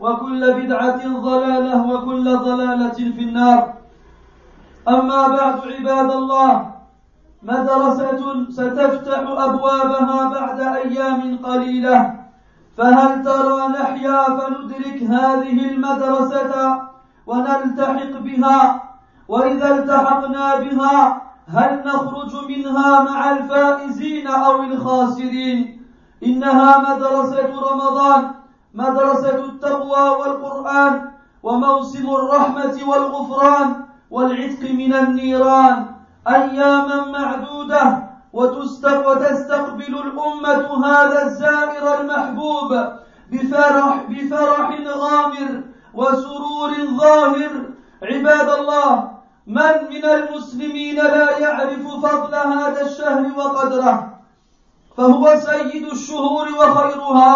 وكل بدعة ضلالة وكل ضلالة في النار أما بعد عباد الله مدرسة ستفتح أبوابها بعد أيام قليلة فهل ترى نحيا فندرك هذه المدرسة ونلتحق بها وإذا التحقنا بها هل نخرج منها مع الفائزين أو الخاسرين إنها مدرسة رمضان مدرسة التقوى والقرآن وموسم الرحمة والغفران والعتق من النيران أياما معدودة وتستقبل الأمة هذا الزائر المحبوب بفرح غامر وسرور ظاهر عباد الله من من المسلمين لا يعرف فضل هذا الشهر وقدره فهو سيد الشهور وخيرها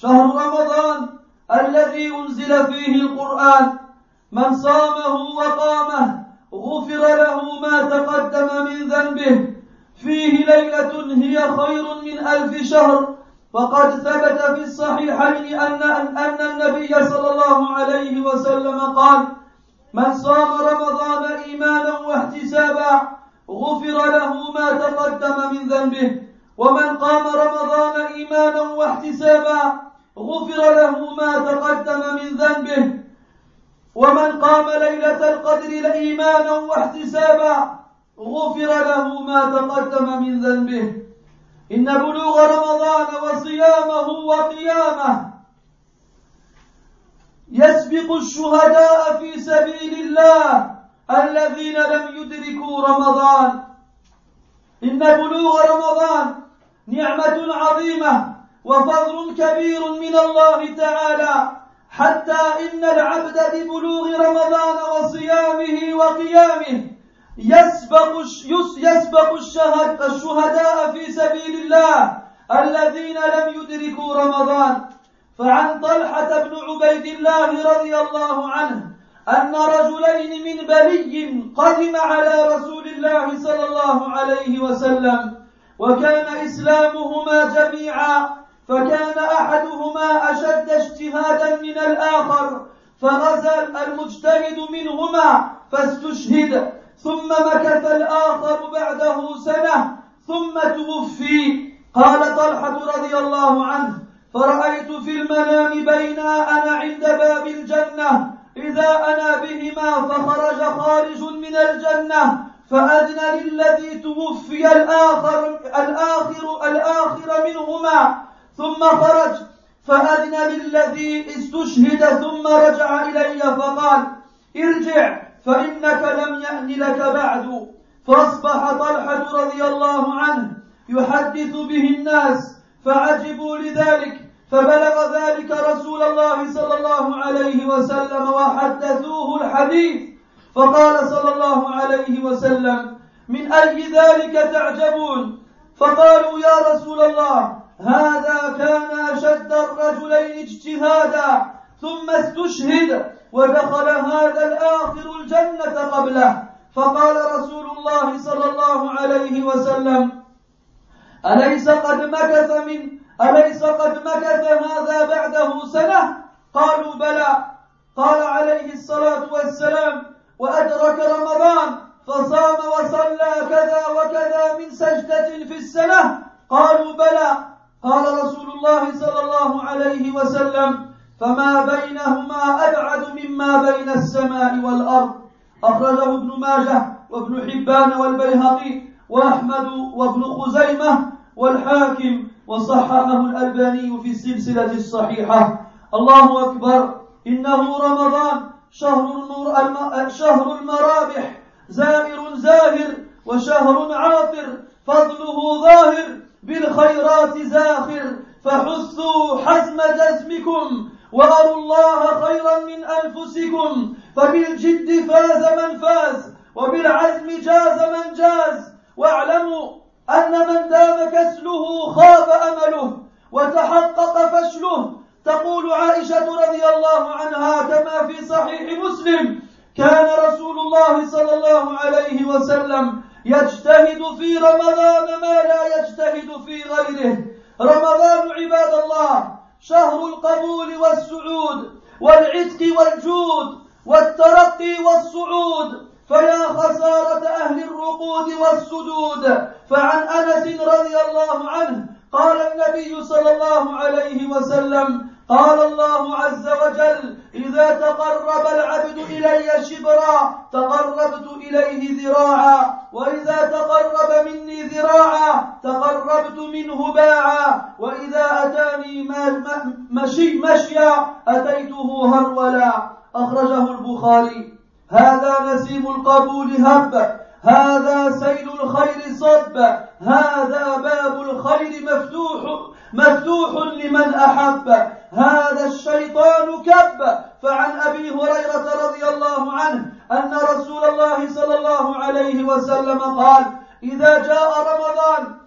شهر رمضان الذي أنزل فيه القرآن من صامه وقامه غفر له ما تقدم من ذنبه فيه ليلة هي خير من 1000 شهر وقد ثبت في الصحيحين أن النبي صلى الله عليه وسلم قال من صام رمضان إيمانا واحتسابا غفر له ما تقدم من ذنبه ومن قام رمضان إيمانا واحتسابا غفر له ما تقدم من ذنبه ومن قام ليلة القدر إيمانا واحتسابا غفر له ما تقدم من ذنبه إن بلوغ رمضان وصيامه وقيامه يسبق الشهداء في سبيل الله الذين لم يدركوا رمضان إن بلوغ رمضان نعمة عظيمة وفضل كبير من الله تعالى حتى إن العبد ببلوغ رمضان وصيامه وقيامه يسبق الشهداء في سبيل الله الذين لم يدركوا رمضان فعن طلحة بن عبيد الله رضي الله عنه أن رجلين من بلي قدم على رسول الله صلى الله عليه وسلم وكان إسلامهما جميعا فكان أحدهما أشد اجتهادا من الآخر فغزا المجتهد منهما فاستشهد ثم مكث الآخر بعده 1 سنة ثم توفي قال طلحة رضي الله عنه فرأيت في المنام بينا أنا عند باب الجنة إذا أنا بهما فخرج خارج من الجنة فأذن للذي توفي الآخر منهما ثم خرج فأذن للذي استشهد ثم رجع إلي فقال ارجع فإنك لم يأن لك بعد فأصبح طلحة رضي الله عنه يحدث به الناس فعجبوا لذلك فبلغ ذلك رسول الله صلى الله عليه وسلم وحدثوه الحديث فقال صلى الله عليه وسلم من أي ذلك تعجبون فقالوا يا رسول الله هذا كان أشد الرجلين اجتهادا ثم استشهد ودخل هذا الآخر الجنة قبله، فقال رسول الله صلى الله عليه وسلم: أليس قد مكث هذا بعده سنة؟ قالوا: بلى. قال عليه الصلاة والسلام: وأدرك رمضان فصام وصلى كذا وكذا من سجدة في السنة؟ قالوا: بلى. قال رسول الله صلى الله عليه وسلم: فما بينهما أبعد مما بين السماء والأرض. أخرجه ابن ماجه وابن حبان والبيهقي وأحمد وابن خزيمة والحاكم، وصححه الألباني في السلسلة الصحيحة. الله أكبر، إنه رمضان شهر المرابح، زائر زاهر وشهر عاطر، فضله ظاهر، بالخيرات زاخر، فحثوا حزم جزمكم واروا الله خيرا من أنفسكم، فبالجد فاز من فاز وبالعزم جاز من جاز، واعلموا أن من دام كسله خاب أمله وتحقق فشله. تقول عائشة رضي الله عنها كما في صحيح مسلم: كان رسول الله صلى الله عليه وسلم يجتهد في رمضان ما لا يجتهد في غيره. رمضان عباد الله شهر القبول والسعود والعتق والجود والترقي والصعود، فيا خسارة أهل الرقود والسدود. فعن أنس رضي الله عنه قال النبي صلى الله عليه وسلم: قال الله عز وجل: إذا تقرب العبد إلي شبرا تقربت إليه ذراعا، وإذا تقرب مني ذراعا تقربت منه باعا، وإذا أتاني مشيا أتيته هرولا. أخرجه البخاري. هذا نسيم القبول هب، هذا سيل الخير صب، هذا باب الخير مفتوح لمن أحب، هذا الشيطان كب. فعن أبي هريرة رضي الله عنه أن رسول الله صلى الله عليه وسلم قال: إذا جاء رمضان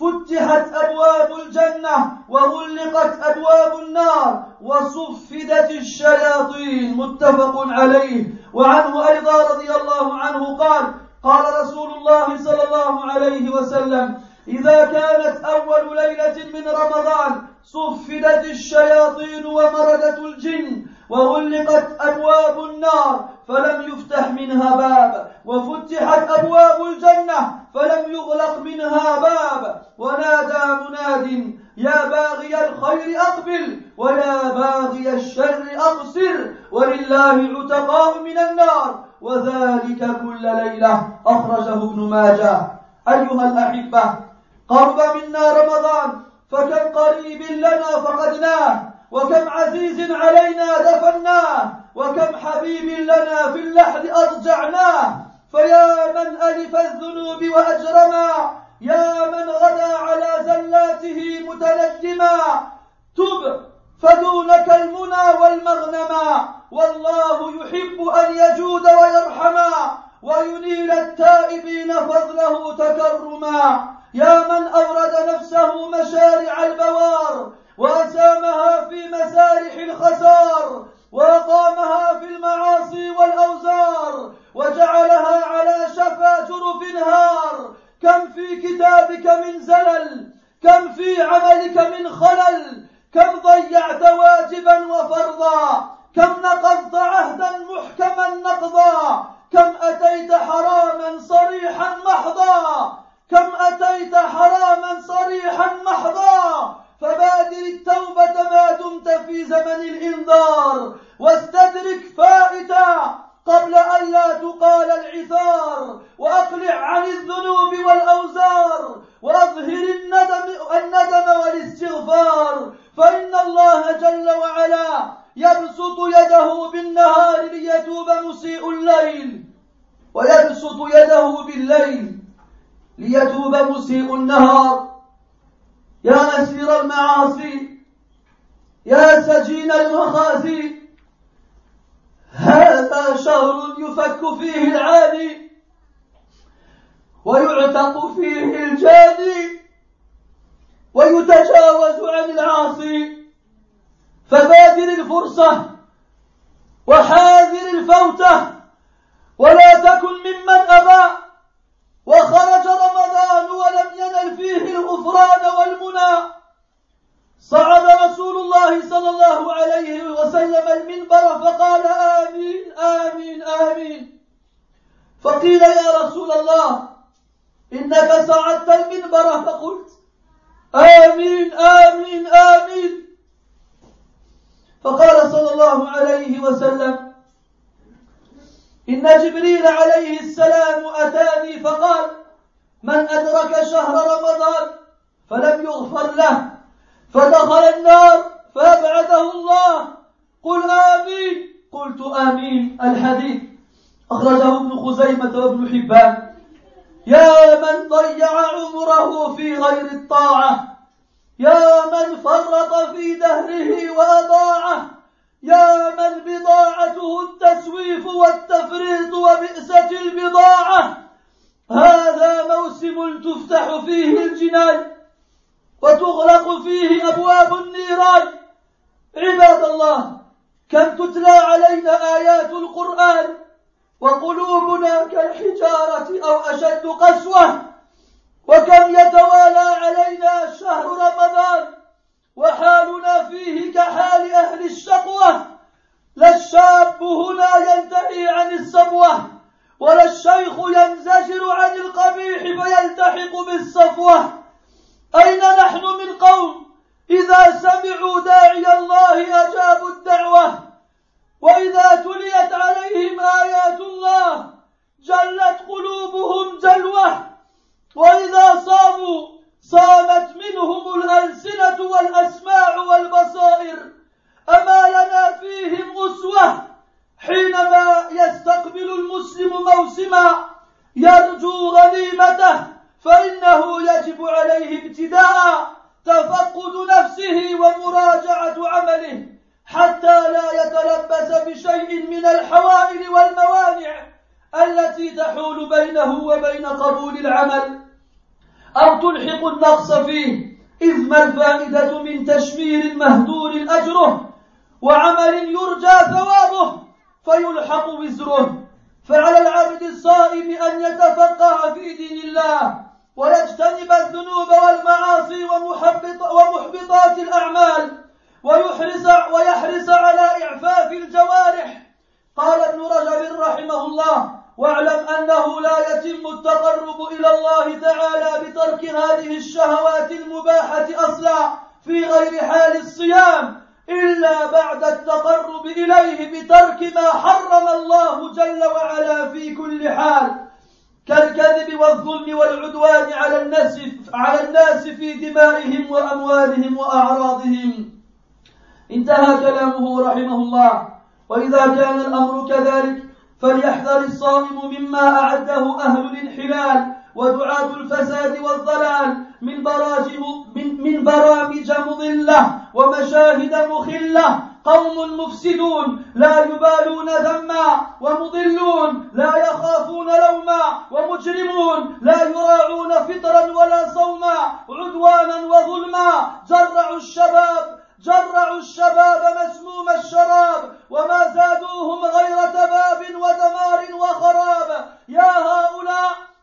فتحت أبواب الجنة وغلقت أبواب النار وصفدت الشياطين. متفق عليه. وعنه أيضا رضي الله عنه قال: قال رسول الله صلى الله عليه وسلم: إذا كانت أول ليلة من رمضان صفدت الشياطين ومردت الجن وغلقت أبواب النار فلم يفتح منها باب، وفتحت أبواب الجنة فلم يغلق منها باب، ونادى مناد: يا باغي الخير أقبل ويا باغي الشر أقصر، ولله العتقاء من النار، وذلك كل ليلة. أخرجه ابن ماجه. أيها الأحبة، قرب منا رمضان، فكم قريب لنا فقدناه، وكم عزيز علينا دفناه، وكم حبيب لنا في اللحد أضجعناه. فيا من ألف الذنوب وأجرما، يا من غدا على زلاته متلجما، تب فدونك المنى والمغنما، والله يحب أن يجود ويرحما وينيل التائبين فضله تكرما. يا من أورد نفسه مشارع البوار وأسامها في مسارح الخسار، وأقامها في المعاصي والأوزار، وجعلها على شفا جرف هار، كم في كتابك من زلل، كم في عملك من خلل، كم ضيعت واجبا وفرضا، كم نقضت عهدا محكما نقضا، كم أتيت حراما صريحا محضا، فبادر التوبة ما دمت في زمن الإنذار، واستدرك فائتا قبل أن لا تقال العثار، وأقلع عن الذنوب والأوزار، وأظهر الندم والاستغفار، فإن الله جل وعلا يبسط يده بالنهار ليتوب مسيء الليل، ويبسط يده بالليل ليتوب مسيء النهار. يا أسير المعاصي، يا سجين المخازي، هذا شهر يفك فيه العادي ويعتق فيه الجادي، ويتجاوز عن العاصي، فبادر الفرصة وحاذر الفوتة، ولا تكن ممن أبى وخرج رمضان ولم ينل فيه الغفران والمنى. صعد رسول الله صلى الله عليه وسلم المنبر فقال آمين آمين آمين، فقيل يا رسول الله إنك صعدت المنبر فقلت آمين آمين آمين، فقال صلى الله عليه وسلم إن جبريل عليه السلام أتاني فقال من أدرك شهر رمضان فلم يغفر له فدخل النار فأبعده الله، قل آمين، قلت آمين. الحديث أخرجه ابن خزيمة وابن حبان. يا من ضيع عمره في غير الطاعة، يا من فرط في دهره وأضاعه، يا من بضاعته التسويف والتفريط وبئسة البضاعة، هذا موسم تفتح فيه الجنان وتغلق فيه أبواب النيران. عباد الله، كم تتلى علينا آيات القرآن وقلوبنا كالحجارة أو أشد قسوة، وكم يتوالى علينا شهر رمضان وحالنا فيه كحال أهل الشقوة. لا الشاب هنا ينتهي عن الصبوة، ولا الشيخ ينزجر عن القبيح فيلتحق بالصفوة. أين نحن من قوم إذا سمعوا داعي الله أجابوا الدعوة، وإذا تليت عليهم آيات الله جلت قلوبهم جلوة، وإذا صاموا صامت منهم الألسنة والأسماع والبصائر. أما لنا فيهم أسوة حينما يستقبل المسلم موسما يرجو غنيمته، فإنه يجب عليه ابتداء تفقد نفسه ومراجعة عمله حتى لا يتلبس بشيء من الحوائل والموانع التي تحول بينه وبين قبول العمل أو تلحق النقص فيه، إذ ما الفائدة من تشمير مهدور أجره وعمل يرجى ثوابه فيلحق وزره. فعلى العبد الصائم أن يتفقه في دين الله ويجتنب الذنوب والمعاصي ومحبطات الأعمال، ويحرص على إعفاف الجوارح. قال ابن رجب رحمه الله: واعلم أنه لا يتم التقرب إلى الله تعالى بترك هذه الشهوات المباحة أصلا في غير حال الصيام، إلا بعد التقرب إليه بترك ما حرم الله جل وعلا في كل حال، كالكذب والظلم والعدوان على الناس في دمائهم وأموالهم وأعراضهم. انتهى كلامه رحمه الله. وإذا كان الأمر كذلك فليحذر الصائم مما أعده أهل الانحلال ودعاة الفساد والضلال من برامج مضلة ومشاهد مخلة، قوم مفسدون لا يبالون ذما، ومضلون لا يخافون لوما، ومجرمون لا يراعون فطرا ولا صوما، عدوانا وظلما. جرعوا الشباب مسموم الشراب، وما زادوهم غير تباب ودمار وخراب.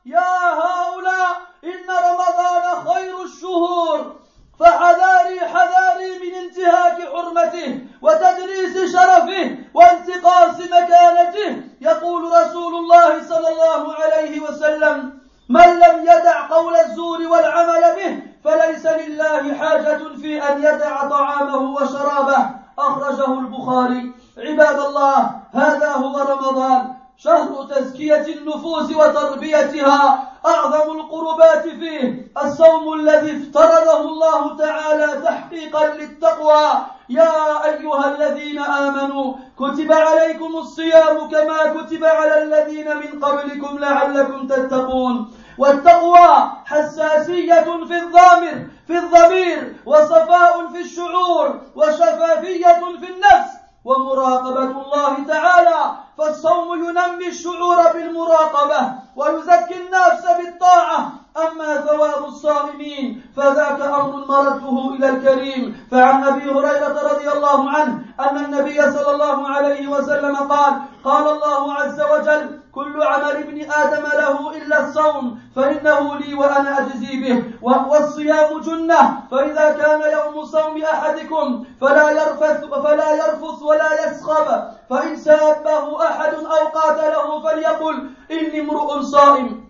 يا هؤلاء إن رمضان خير الشهور، فحذاري من انتهاك حرمته وتدريس شرفه وانتقاص مكانته. يقول رسول الله صلى الله عليه وسلم: من لم يدع قول الزور والعمل به فليس لله حاجة في أن يدع طعامه وشرابه. أخرجه البخاري. عباد الله، هذا هو رمضان، شهر تزكية النفوس وتربيتها. أعظم القربات فيه الصوم الذي افترضه الله تعالى تحقيقا للتقوى. يا أيها الذين آمنوا كتب عليكم الصيام كما كتب على الذين من قبلكم لعلكم تتقون. والتقوى حساسية في الضمير، وصفاء في الشعور، وشفافية في النفس، ومراقبة الله تعالى. فالصوم ينمي الشعور بالمراقبة ويزكي النفس بالطاعة. أما ثواب الصائمين فذاك أمر مرده إلى الكريم. فعن أبي هريرة رضي الله عنه أن النبي صلى الله عليه وسلم قال: قال الله عز وجل: كل عمل ابن آدم له إلا الصوم فإنه لي وأنا أجزي به، والصيام جنة، فإذا كان يوم صوم أحدكم فلا يرفث ولا يسخب، فإن سابه أحد أو قاتله فليقل: إني امرؤ صائم.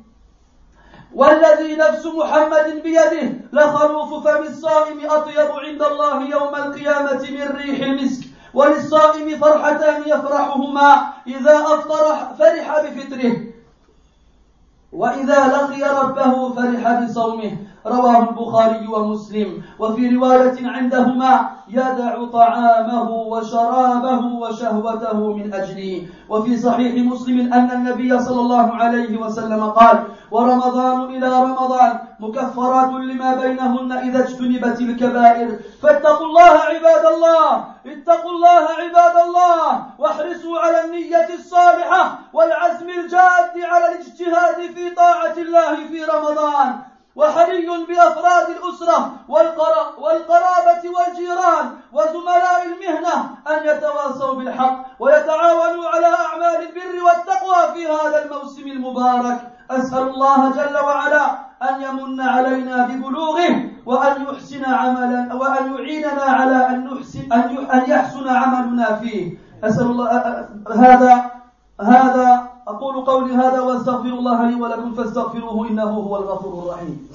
والذي نفس محمد بيده لخروف فم الصائم أطيب عند الله يوم القيامة من ريح المسك. وللصائم فرحتان يفرحهما: إذا أفطر فرح بفطره، وإذا لقي ربه فرح بصومه. رواه البخاري ومسلم. وفي رواية عندهما: يدع طعامه وشرابه وشهوته من أجلي. وفي صحيح مسلم أن النبي صلى الله عليه وسلم قال: ورمضان إلى رمضان مكفرات لما بينهن إذا اجتنبت الكبائر. فاتقوا الله عباد الله، اتقوا الله عباد الله، واحرصوا على النية الصالحة والعزم الجاد على الاجتهاد في طاعة الله في رمضان. وحري بأفراد الأسرة والقرابة والجيران وزملاء المهنة أن يتواصوا بالحق ويتعاونوا على أعمال البر والتقوى في هذا الموسم المبارك. أسأل الله جل وعلا أن يمن علينا ببلوغه، وأن يحسن عملا، وأن يعيننا على أن يحسن عملنا فيه. أسأل الله هذا أقول قولي هذا واستغفر الله لي ولكم فاستغفروه إنه هو الغفور الرحيم.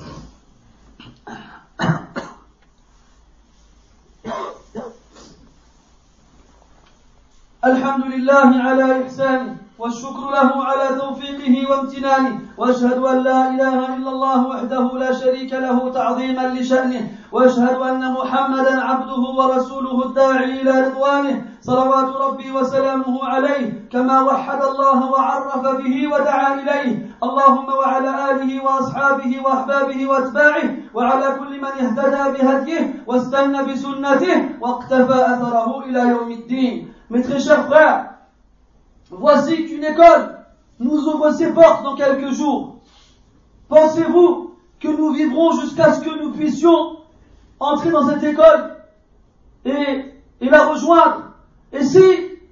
الحمد لله على إحسانه، والشكر له على توفيقه وامتنانه، واشهد ان لا اله الا الله وحده لا شريك له تعظيما لشانه، واشهد ان محمدا عبده ورسوله الداعي الى رضوانه، صلوات ربي وسلامه عليه، كما وحد الله وعرف به ودعا اليه، اللهم وعلى اله واصحابه واحبابه واتباعه، وعلى كل من اهتدى بهديه واستنى بسنته واقتفى اثره الى يوم الدين. Mes très chers frères, voici qu'une école nous ouvre ses portes dans quelques jours. Pensez-vous que nous vivrons jusqu'à ce que nous puissions entrer dans cette école et la rejoindre? Et si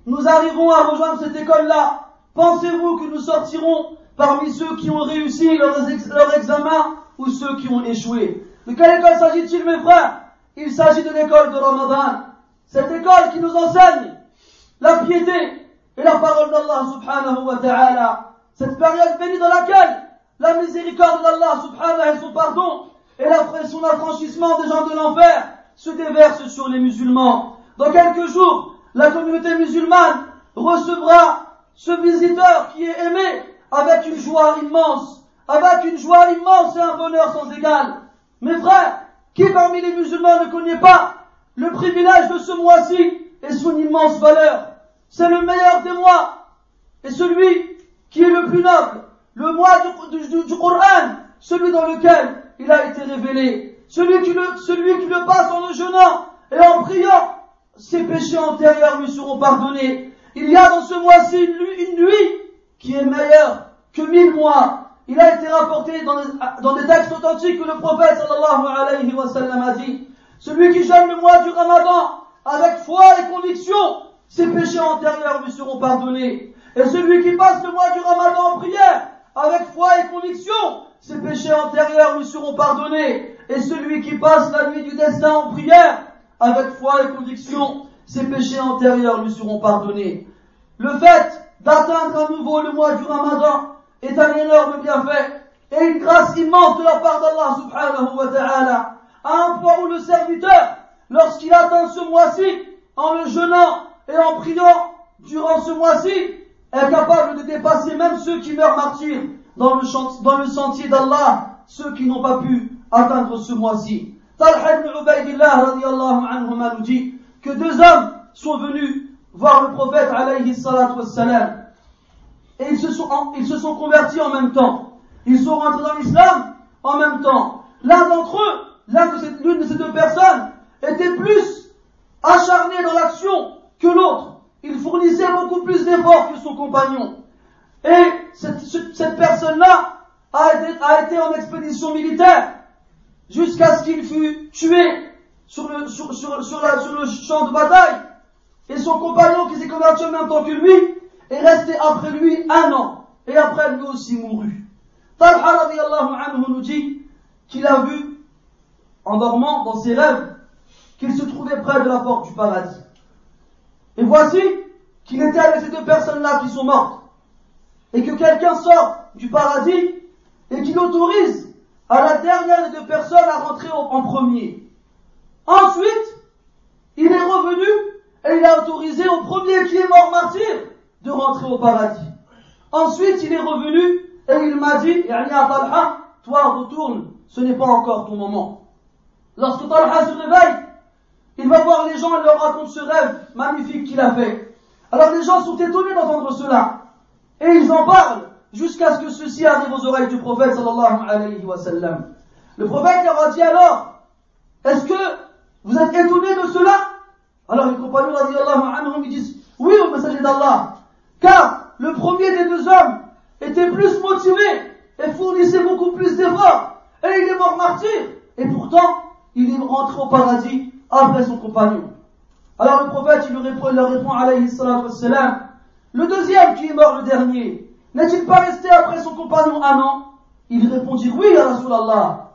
nous arrivons à rejoindre cette école-là, pensez-vous que nous sortirons parmi ceux qui ont réussi leur examen ou ceux qui ont échoué? De quelle école s'agit-il, mes frères? Il s'agit de l'école de Ramadan. Cette école qui nous enseigne la piété et la parole d'Allah subhanahu wa ta'ala, cette période bénie dans laquelle la miséricorde d'Allah subhanahu et son pardon et son affranchissement des gens de l'enfer se déversent sur les musulmans. Dans quelques jours, la communauté musulmane recevra ce visiteur qui est aimé avec une joie immense et un bonheur sans égal. Mes frères, qui parmi les musulmans ne connaît pas le privilège de ce mois-ci et son immense valeur? C'est le meilleur des mois et celui qui est le plus noble, le mois du Coran, celui dans lequel il a été révélé. Celui qui le passe en le jeûnant et en priant, ses péchés antérieurs lui seront pardonnés. Il y a dans ce mois-ci une nuit qui est meilleure que 1000 mois. Il a été rapporté dans des textes authentiques que le prophète sallallahu alayhi wa sallam a dit: celui qui jeûne le mois du Ramadan avec foi et conviction, ses péchés antérieurs lui seront pardonnés. Et celui qui passe le mois du Ramadan en prière, avec foi et conviction, ses péchés antérieurs lui seront pardonnés. Et celui qui passe la nuit du destin en prière, avec foi et conviction, ses péchés antérieurs lui seront pardonnés. Le fait d'atteindre à nouveau le mois du Ramadan est un énorme bienfait et une grâce immense de la part d'Allah subhanahu wa ta'ala, à un point où le serviteur, lorsqu'il atteint ce mois-ci, en le jeûnant et en priant durant ce mois-ci, est capable de dépasser même ceux qui meurent martyrs dans le sentier d'Allah, ceux qui n'ont pas pu atteindre ce mois-ci. Talha ibn Ubaydillah radiyallahu anhuma nous dit que 2 hommes sont venus voir le prophète alayhi salatu wassalam, et ils se sont convertis en même temps. Ils sont rentrés dans l'islam en même temps. L'un d'entre eux, l'une de ces deux personnes, était plus acharné dans l'action que l'autre. Il fournissait beaucoup plus d'efforts que son compagnon. Et cette personne-là a été en expédition militaire jusqu'à ce qu'il fût tué sur le champ de bataille. Et son compagnon qui s'est converti en même temps que lui est resté après lui 1 an. Et après lui aussi mourut. Talha radiallahu anhu nous dit qu'il a vu, en dormant dans ses rêves, qu'il se trouvait près de la porte du paradis. Et voici qu'il était avec ces 2 personnes-là qui sont mortes. Et que quelqu'un sort du paradis et qu'il autorise à la dernière des 2 personnes à rentrer en premier. Ensuite, il est revenu et il a autorisé au premier qui est mort martyr de rentrer au paradis. Ensuite, il est revenu et il m'a dit, Ya'nia Talha, toi retourne, ce n'est pas encore ton moment. Lorsque Talha se réveille, il va voir les gens et leur raconte ce rêve magnifique qu'il a fait. Alors les gens sont étonnés d'entendre cela. Et ils en parlent jusqu'à ce que ceci arrive aux oreilles du prophète sallallahu alayhi wa sallam. Le prophète leur a dit alors, est-ce que vous êtes étonnés de cela? Alors les compagnons radiallahu anhum disent, oui au messager d'Allah, car le premier des 2 hommes était plus motivé et fournissait beaucoup plus d'efforts. Et il est mort martyr. Et pourtant, il est rentré au paradis après son compagnon. Alors le prophète, il leur répond, alayhi salatu wassalam, le 2e qui est mort le dernier, n'est-il pas resté après son compagnon 1 an? Ils répondirent, oui, ya Rasulallah.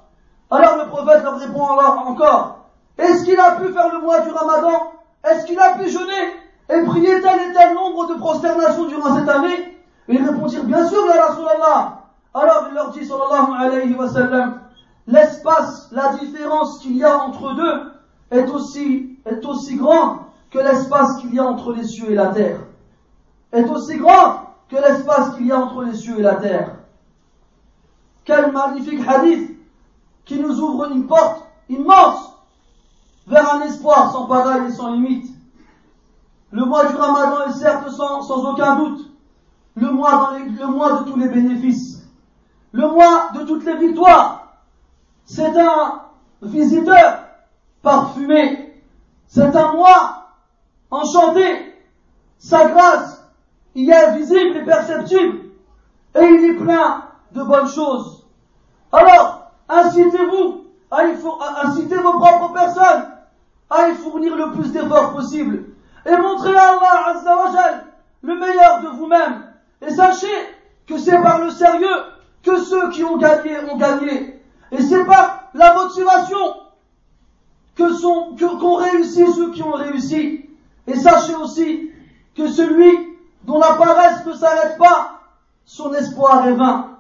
Alors le prophète leur répond encore, est-ce qu'il a pu faire le mois du Ramadan? Est-ce qu'il a pu jeûner et prier tel et tel nombre de prosternations durant cette année? Ils répondirent, bien sûr, ya Rasulallah. Alors il leur dit, sallallahu alayhi wa sallam, l'espace, la différence qu'il y a entre 2 est aussi grande que l'espace qu'il y a entre les cieux et la terre. Est aussi grande que l'espace qu'il y a entre les cieux et la terre. Quel magnifique hadith qui nous ouvre une porte immense vers un espoir sans pareil et sans limite. Le mois du Ramadan est certes sans aucun doute le mois de tous les bénéfices, le mois de toutes les victoires. C'est un visiteur parfumé, c'est un mois enchanté. Sa grâce y est visible et perceptible, et il est plein de bonnes choses. Alors, incitez-vous incitez vos propres personnes à y fournir le plus d'efforts possible, et montrez à Allah Azza wa Jal le meilleur de vous-même. Et sachez que c'est par le sérieux que ceux qui ont gagné, et c'est par la motivation qu'ont réussi ceux qui ont réussi. Et sachez aussi que celui dont la paresse ne s'arrête pas, son espoir est vain.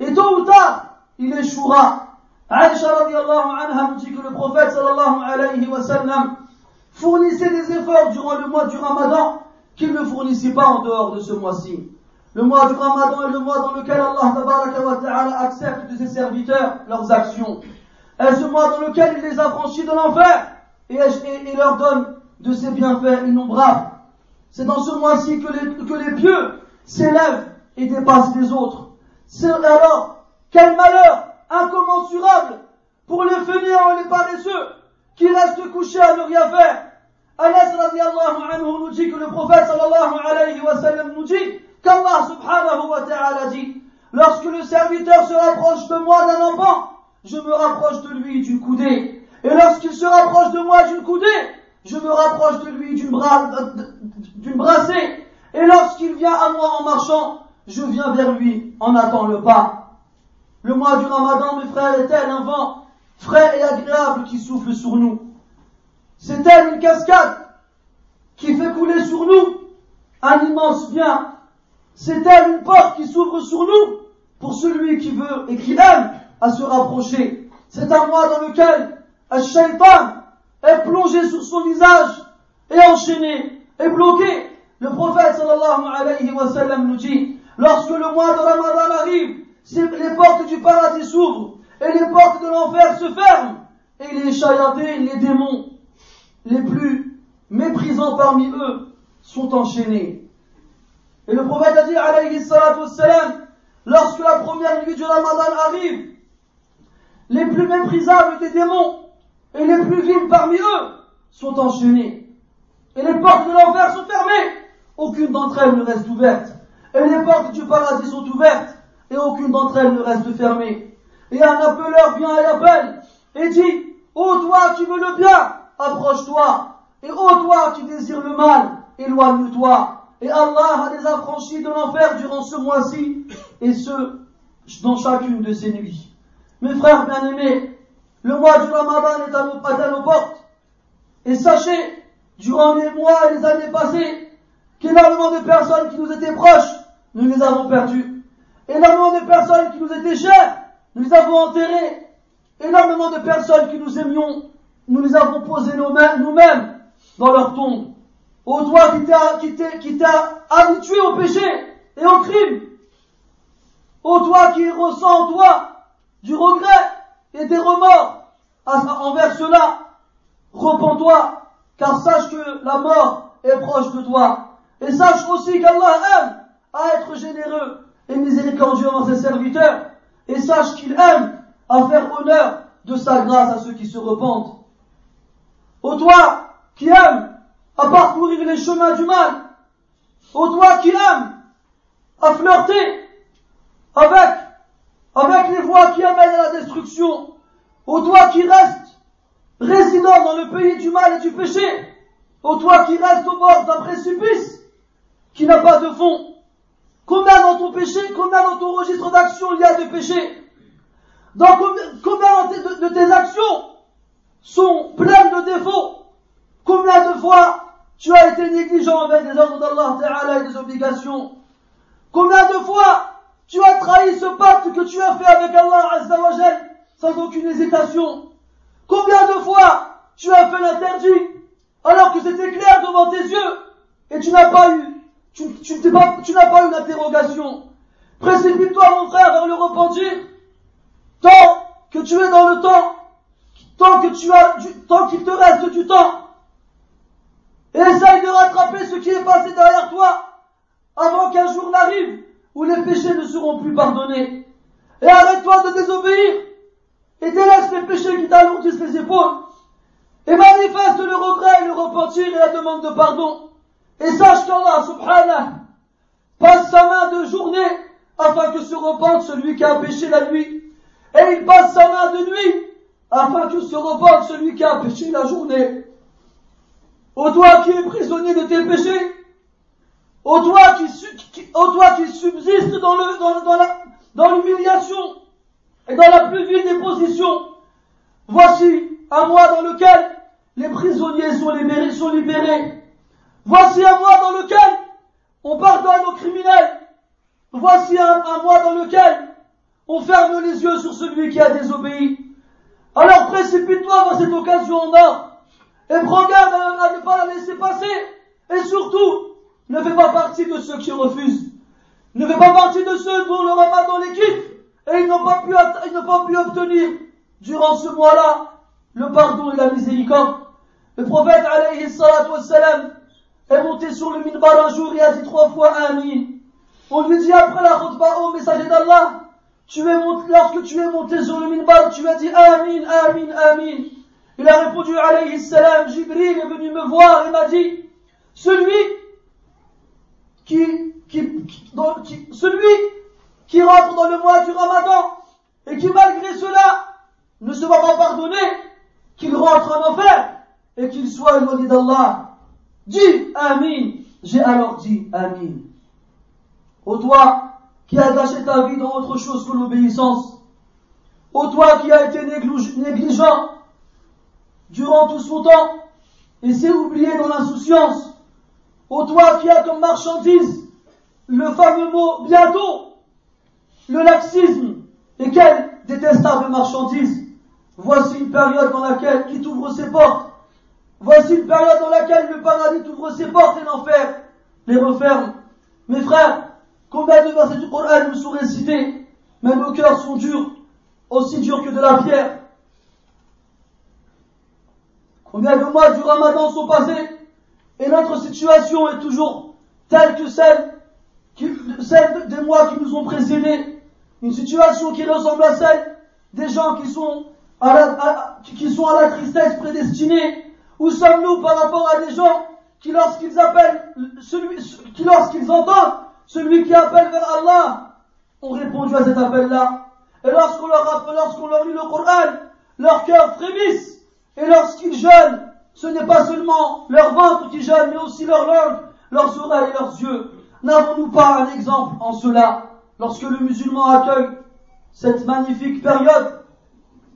Et tôt ou tard, il échouera. Aïcha radiallahu anha nous dit que le prophète sallallahu alayhi wa sallam fournissait des efforts durant le mois du Ramadan qu'il ne fournissait pas en dehors de ce mois-ci. Le mois du Ramadan est le mois dans lequel Allah tabaraka wa ta'ala accepte de ses serviteurs leurs actions. Est ce mois dans lequel il les affranchit de l'enfer et leur donne de ses bienfaits innombrables. C'est dans ce mois-ci que les pieux s'élèvent et dépassent les autres. C'est alors quel malheur incommensurable pour les fainéants et les paresseux qui restent couchés à ne rien faire. Anas radiallahu anhu nous dit que le prophète sallallahu alayhi wa sallam nous dit qu'Allah subhanahu wa ta'ala dit, lorsque le serviteur se rapproche de moi d'un enfant, je me rapproche de lui d'une coudée. Et lorsqu'il se rapproche de moi d'une coudée, je me rapproche de lui d'une brassée. Et lorsqu'il vient à moi en marchant, je viens vers lui en hâtant le pas. Le mois du Ramadan, mes frères, est tel un vent frais et agréable qui souffle sur nous. C'est tel une cascade qui fait couler sur nous un immense bien. C'est tel une porte qui s'ouvre sur nous pour celui qui veut et qui aime à se rapprocher. C'est un mois dans lequel un shaitan est plongé sur son visage et enchaîné et bloqué. Le prophète sallallahu alayhi wa sallam nous dit, lorsque le mois de Ramadan arrive, les portes du paradis s'ouvrent et les portes de l'enfer se ferment, et les shayatins, les démons les plus méprisants parmi eux, sont enchaînés. Et le prophète a dit alayhi salatu wassalam, lorsque la première nuit du Ramadan arrive, les plus méprisables des démons et les plus vils parmi eux sont enchaînés. Et les portes de l'enfer sont fermées. Aucune d'entre elles ne reste ouverte. Et les portes du paradis sont ouvertes. et aucune d'entre elles ne reste fermée. Et un appeleur vient à l'appel et dit « Ô toi qui veux le bien, approche-toi, et ô toi qui désires le mal, éloigne-toi. » Et Allah les a affranchis de l'enfer durant ce mois-ci, et ce, dans chacune de ces nuits. Mes frères bien-aimés, le mois du Ramadan est à nos portes. Et sachez, durant les mois et les années passées, qu'énormément de personnes qui nous étaient proches, nous les avons perdues. Énormément de personnes qui nous étaient chères, nous les avons enterrées. Énormément de personnes qui nous aimions, nous les avons posées nous-mêmes dans leur tombe. Ô toi qui t'as habitué au péché et au crime, ô toi qui ressens en toi du regret et des remords envers cela, repens-toi, car sache que la mort est proche de toi. Et sache aussi qu'Allah aime à être généreux et miséricordieux dans ses serviteurs, et sache qu'il aime à faire honneur de sa grâce à ceux qui se repentent. Ô toi qui aime à parcourir les chemins du mal, ô toi qui aimes à flirter avec les voies qui amènent à la destruction, ô toi qui restes résident dans le pays du mal et du péché, ô toi qui restes au bord d'un précipice qui n'a pas de fond, combien dans ton péché, combien dans ton registre d'actions il y a de péché, dans combien de tes actions sont pleines de défauts, combien de fois tu as été négligent envers les ordres d'Allah Ta'ala et des obligations? Combien de fois tu as trahi ce pacte que tu as fait avec Allah Azza wa Jal sans aucune hésitation? Combien de fois tu as fait l'interdit alors que c'était clair devant tes yeux et tu n'as pas eu d'interrogation? Précipite-toi mon frère vers le repentir tant que tu es dans le temps, tant qu'il te reste du temps. Et essaye de rattraper ce qui est passé derrière toi, avant qu'un jour n'arrive où les péchés ne seront plus pardonnés. Et arrête-toi de désobéir, et délaisse les péchés qui t'alourdissent les épaules, et manifeste le regret, le repentir et la demande de pardon. Et sache qu'Allah subhanahu passe sa main de journée, afin que se repente celui qui a péché la nuit, et il passe sa main de nuit, afin que se repente celui qui a péché la journée. Ô toi qui es prisonnier de tes péchés, ô toi qui subsiste dans l'humiliation et dans la plus vile des positions, voici un mois dans lequel les prisonniers sont libérés. Voici un mois dans lequel on pardonne aux criminels. Voici un mois dans lequel on ferme les yeux sur celui qui a désobéi. Alors précipite-toi dans cette occasion en or. Et prends garde à ne pas la laisser passer. Et surtout, ne fais pas partie de ceux qui refusent. Ne fais pas partie de ceux dont le Ramadan les quitte. Et ils n'ont pas pu obtenir, durant ce mois-là, le pardon et la miséricorde. Le prophète, alayhi salatu wassalam, est monté sur le minbar un jour et a dit 3 fois Amin. On lui dit après la khutbah, ô messager d'Allah, lorsque tu es monté sur le minbar, tu as dit Amin, Amin, Amin. Il a répondu, alayhi salam, Jibril est venu me voir et m'a dit, celui qui rentre dans le mois du Ramadan et qui malgré cela ne se va pas pardonner, qu'il rentre en enfer et qu'il soit éloigné d'Allah. Dis Amin. J'ai alors dit Amin. Ô toi qui as gâché ta vie dans autre chose que l'obéissance, ô toi qui as été négligent durant tout son temps, et s'est oublié dans l'insouciance, ô toi qui as comme marchandise le fameux mot bientôt, le laxisme, et quelle détestable marchandise, voici une période dans laquelle il t'ouvre ses portes, voici une période dans laquelle le paradis t'ouvre ses portes et l'enfer les referme. Mes frères, combien de versets du Coran nous sont récités, mais nos cœurs sont durs, aussi durs que de la pierre. Combien de mois du Ramadan sont passés et notre situation est toujours telle que celle des mois qui nous ont précédés. Une situation qui ressemble à celle des gens qui sont à la tristesse prédestinée. Où sommes-nous par rapport à des gens qui lorsqu'ils entendent celui qui appelle vers Allah, ont répondu à cet appel-là. Et lorsqu'on leur lit le Coran, leur cœur frémisse. Et lorsqu'ils jeûnent, ce n'est pas seulement leur ventre qui jeûne, mais aussi leur langue, leurs oreilles et leurs yeux. N'avons-nous pas un exemple en cela, lorsque le musulman accueille cette magnifique période,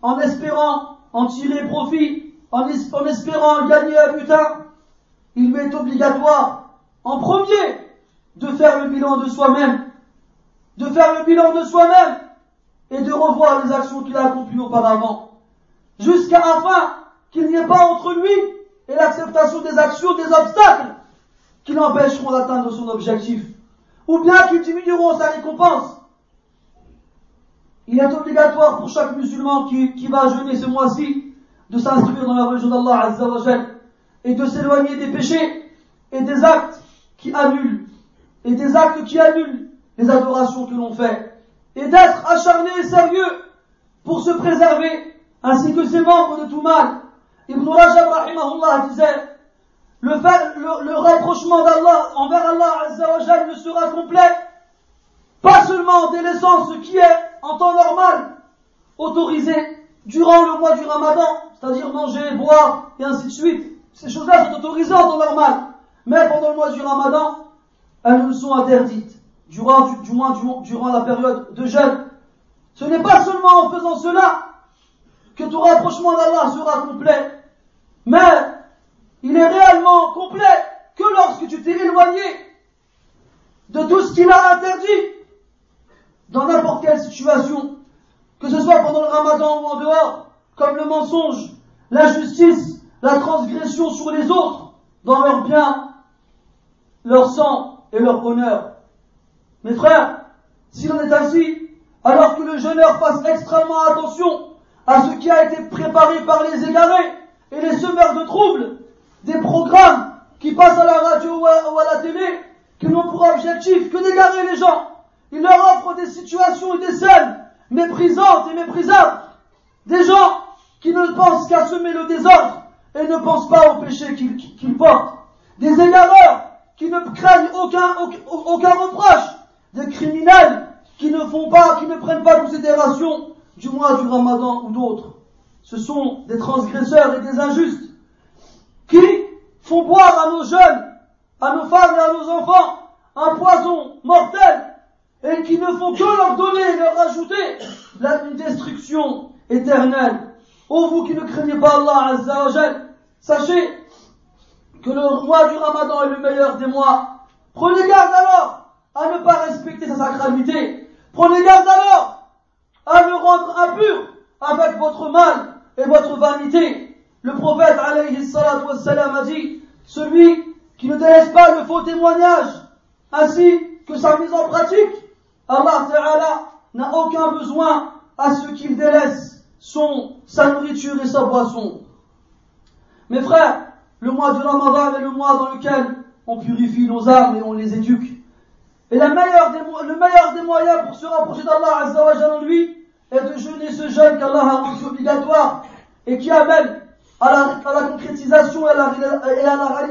en espérant en tirer profit, en espérant gagner un butin, il lui est obligatoire, en premier, de faire le bilan de soi-même, et de revoir les actions qu'il a accomplies auparavant, jusqu'à afin qu'il n'y ait pas entre lui et l'acceptation des actions des obstacles qui l'empêcheront d'atteindre son objectif, ou bien qui diminueront sa récompense. Il est obligatoire pour chaque musulman qui va jeûner ce mois-ci de s'inscrire dans la religion d'Allah Azza wa Jal et de s'éloigner des péchés et des actes qui annulent les adorations que l'on fait, et d'être acharné et sérieux pour se préserver ainsi que ses membres de tout mal. Ibn Rajab rahimahullah disait: le rapprochement d'Allah envers Allah Azza wa Jal ne sera complet pas seulement en délaissant ce qui est en temps normal autorisé durant le mois du Ramadan, c'est-à-dire manger, boire et ainsi de suite. Ces choses-là sont autorisées en temps normal, mais pendant le mois du Ramadan, elles nous sont interdites, durant la période de jeûne. Ce n'est pas seulement en faisant cela que ton rapprochement d'Allah sera complet, mais il est réellement complet que lorsque tu t'es éloigné de tout ce qu'il a interdit dans n'importe quelle situation, que ce soit pendant le Ramadan ou en dehors, comme le mensonge, l'injustice, la transgression sur les autres, dans leurs biens, leur sang et leur honneur. Mes frères, si l'on est ainsi, alors que le jeûneur fasse extrêmement attention à ce qui a été préparé par les égarés et les semeurs de troubles, des programmes qui passent à la radio ou à la télé, qui n'ont pour objectif que d'égarer les gens. Ils leur offrent des situations et des scènes méprisantes et méprisables, des gens qui ne pensent qu'à semer le désordre et ne pensent pas au péché qu'ils portent, des égareurs qui ne craignent aucun reproche, des criminels qui ne prennent pas en considération du mois du Ramadan ou d'autres. Ce sont des transgresseurs et des injustes qui font boire à nos jeunes, à nos femmes et à nos enfants un poison mortel, et qui ne font que leur donner et leur rajouter une destruction éternelle. Ô vous qui ne craignez pas Allah Azza wa Jal, sachez que le mois du Ramadan est le meilleur des mois. Prenez garde alors à ne pas respecter sa sacralité. Prenez garde alors à le rendre impur avec votre mal et votre vanité. Le prophète alayhi salatu wassalam a dit: celui qui ne délaisse pas le faux témoignage ainsi que sa mise en pratique, Allah Ta'ala n'a aucun besoin à ce qu'il délaisse sa nourriture et sa boisson. Mes frères, le mois de Ramadan est le mois dans lequel on purifie nos âmes et on les éduque. Et le meilleur des moyens pour se rapprocher d'Allah Azza wa Jal en lui est de jeûner ce jeûne qu'Allah a rendu obligatoire et qui amène à la concrétisation et à la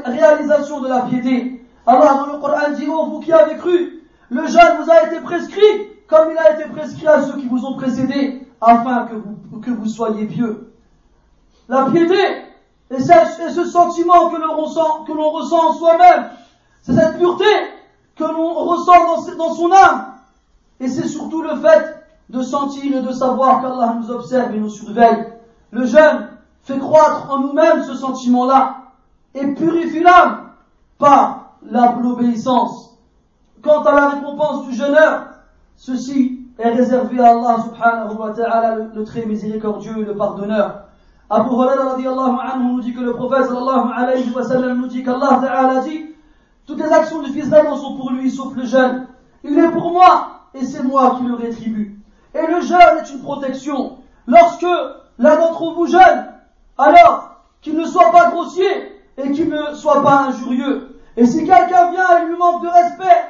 réalisation de la piété. Allah dans le Coran dit: ô vous qui avez cru, le jeûne vous a été prescrit comme il a été prescrit à ceux qui vous ont précédés, afin que vous soyez pieux. La piété est ce sentiment que l'on ressent en soi-même, c'est cette pureté que l'on ressent dans son âme. Et c'est surtout le fait de sentir et de savoir qu'Allah nous observe et nous surveille. Le jeûne fait croître en nous-mêmes ce sentiment-là et purifie l'âme par l'obéissance. Quant à la récompense du jeûneur, ceci est réservé à Allah subhanahu wa ta'ala, le très miséricordieux et le pardonneur. Abu Hurairah radiyallahu anhu nous dit que le prophète sallallahu alayhi wa sallam nous dit qu'Allah ta'ala dit: toutes les actions du fils d'Adam sont pour lui, sauf le jeûne. Il est pour moi, et c'est moi qui le rétribue. Et le jeûne est une protection. Lorsque l'un d'entre vous jeûne, alors qu'il ne soit pas grossier et qu'il ne soit pas injurieux. Et si quelqu'un vient et lui manque de respect,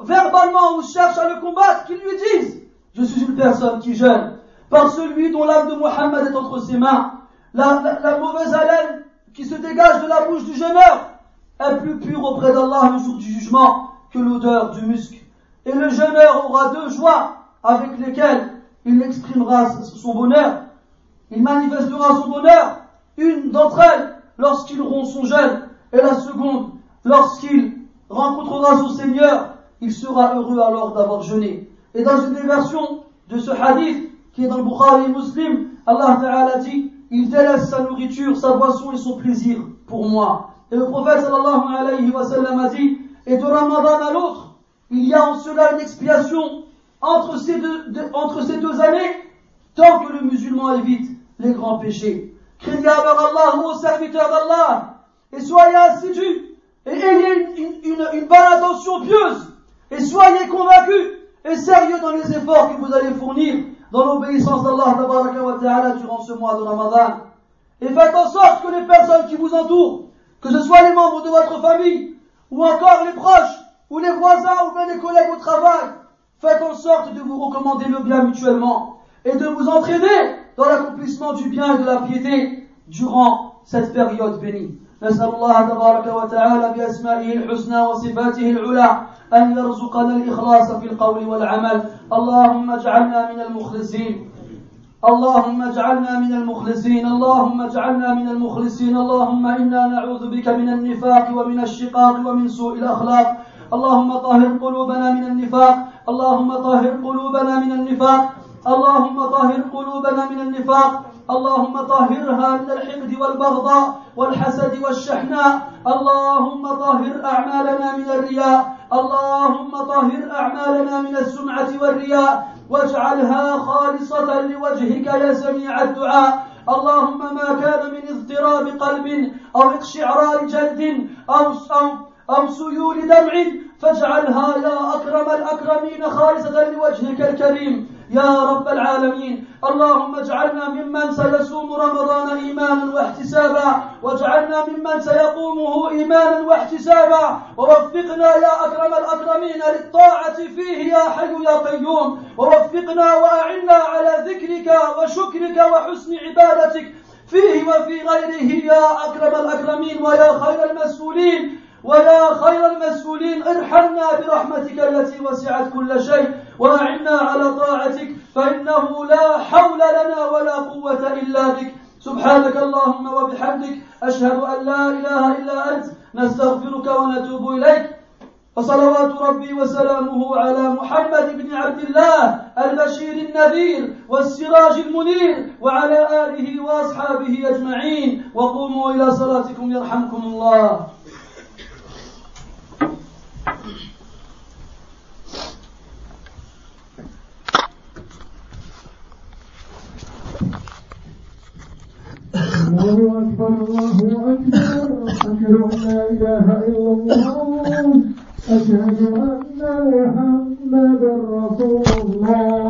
verbalement, ou cherche à le combattre, qu'il lui dise: je suis une personne qui jeûne, par celui dont l'âme de Mohammed est entre ses mains. La mauvaise haleine qui se dégage de la bouche du jeûneur est plus pur auprès d'Allah le jour du jugement que l'odeur du musc. Et le jeûneur aura deux joies avec lesquelles il exprimera son bonheur. Il manifestera son bonheur. Une d'entre elles, lorsqu'il rompt son jeûne. Et la seconde, lorsqu'il rencontrera son Seigneur. Il sera heureux alors d'avoir jeûné. Et dans une des versions de ce hadith, qui est dans le Bukhari et Muslim, Allah Ta'ala dit, il délaisse sa nourriture, sa boisson et son plaisir pour moi. Et le prophète sallallahu alayhi wa sallam a dit, et de Ramadan à l'autre, il y a en cela une expiation entre ces deux années, tant que le musulman évite les grands péchés. Craignez alors Allah, ô serviteurs d'Allah, et soyez assidus, et ayez une bonne attention pieuse, et soyez convaincus et sérieux dans les efforts que vous allez fournir dans l'obéissance d'Allah durant ce mois de Ramadan. Et faites en sorte que les personnes qui vous entourent, que ce soit les membres de votre famille, ou encore les proches, ou les voisins, ou même les collègues au travail, faites en sorte de vous recommander le bien mutuellement et de vous entraîner dans l'accomplissement du bien et de la piété durant cette période bénie. نسأل الله تبارك وتعالى بأسمائه الحسنى وصفاته العلى أن يرزقنا الإخلاص في القول والعمل اللهم اجعلنا من المخلصين اللهم اجعلنا من المخلصين اللهم اجعلنا من المخلصين اللهم إنا نعوذ بك من النفاق ومن الشقاق ومن سوء الأخلاق اللهم طهر قلوبنا من النفاق اللهم طهر قلوبنا من النفاق اللهم طهر قلوبنا من النفاق اللهم طهرها من الحقد والبغضاء والحسد والشحناء اللهم طهر أعمالنا من الرياء اللهم طهر أعمالنا من السمعة والرياء واجعلها خالصة لوجهك يا سميع الدعاء اللهم ما كان من اضطراب قلب أو اقشعرار جلد أو سيول دمع فاجعلها يا أكرم الأكرمين خالصة لوجهك الكريم يا رب العالمين اللهم اجعلنا ممن سيصوم رمضان إيمانا واحتسابا واجعلنا ممن سيقومه إيمانا واحتسابا ووفقنا يا أكرم الأكرمين للطاعة فيه يا حي يا قيوم ووفقنا وأعنا على ذكرك وشكرك وحسن عبادتك فيه وفي غيره يا أكرم الأكرمين ويا خير المسؤولين ويا خير المسؤولين ارحمنا برحمتك التي وسعت كل شيء وأعنا على طاعتك فإنه لا حول لنا ولا قوة إلا بك سبحانك اللهم وبحمدك أشهد أن لا إله إلا أنت نستغفرك ونتوب إليك وصلوات ربي وسلامه على محمد بن عبد الله البشير النذير والسراج المنير وعلى آله وأصحابه أجمعين وقوموا إلى صلاتكم يرحمكم الله الله أكبر الله أكبر أشهد أن لا إله إلا الله أشهد أن محمدا رسول الله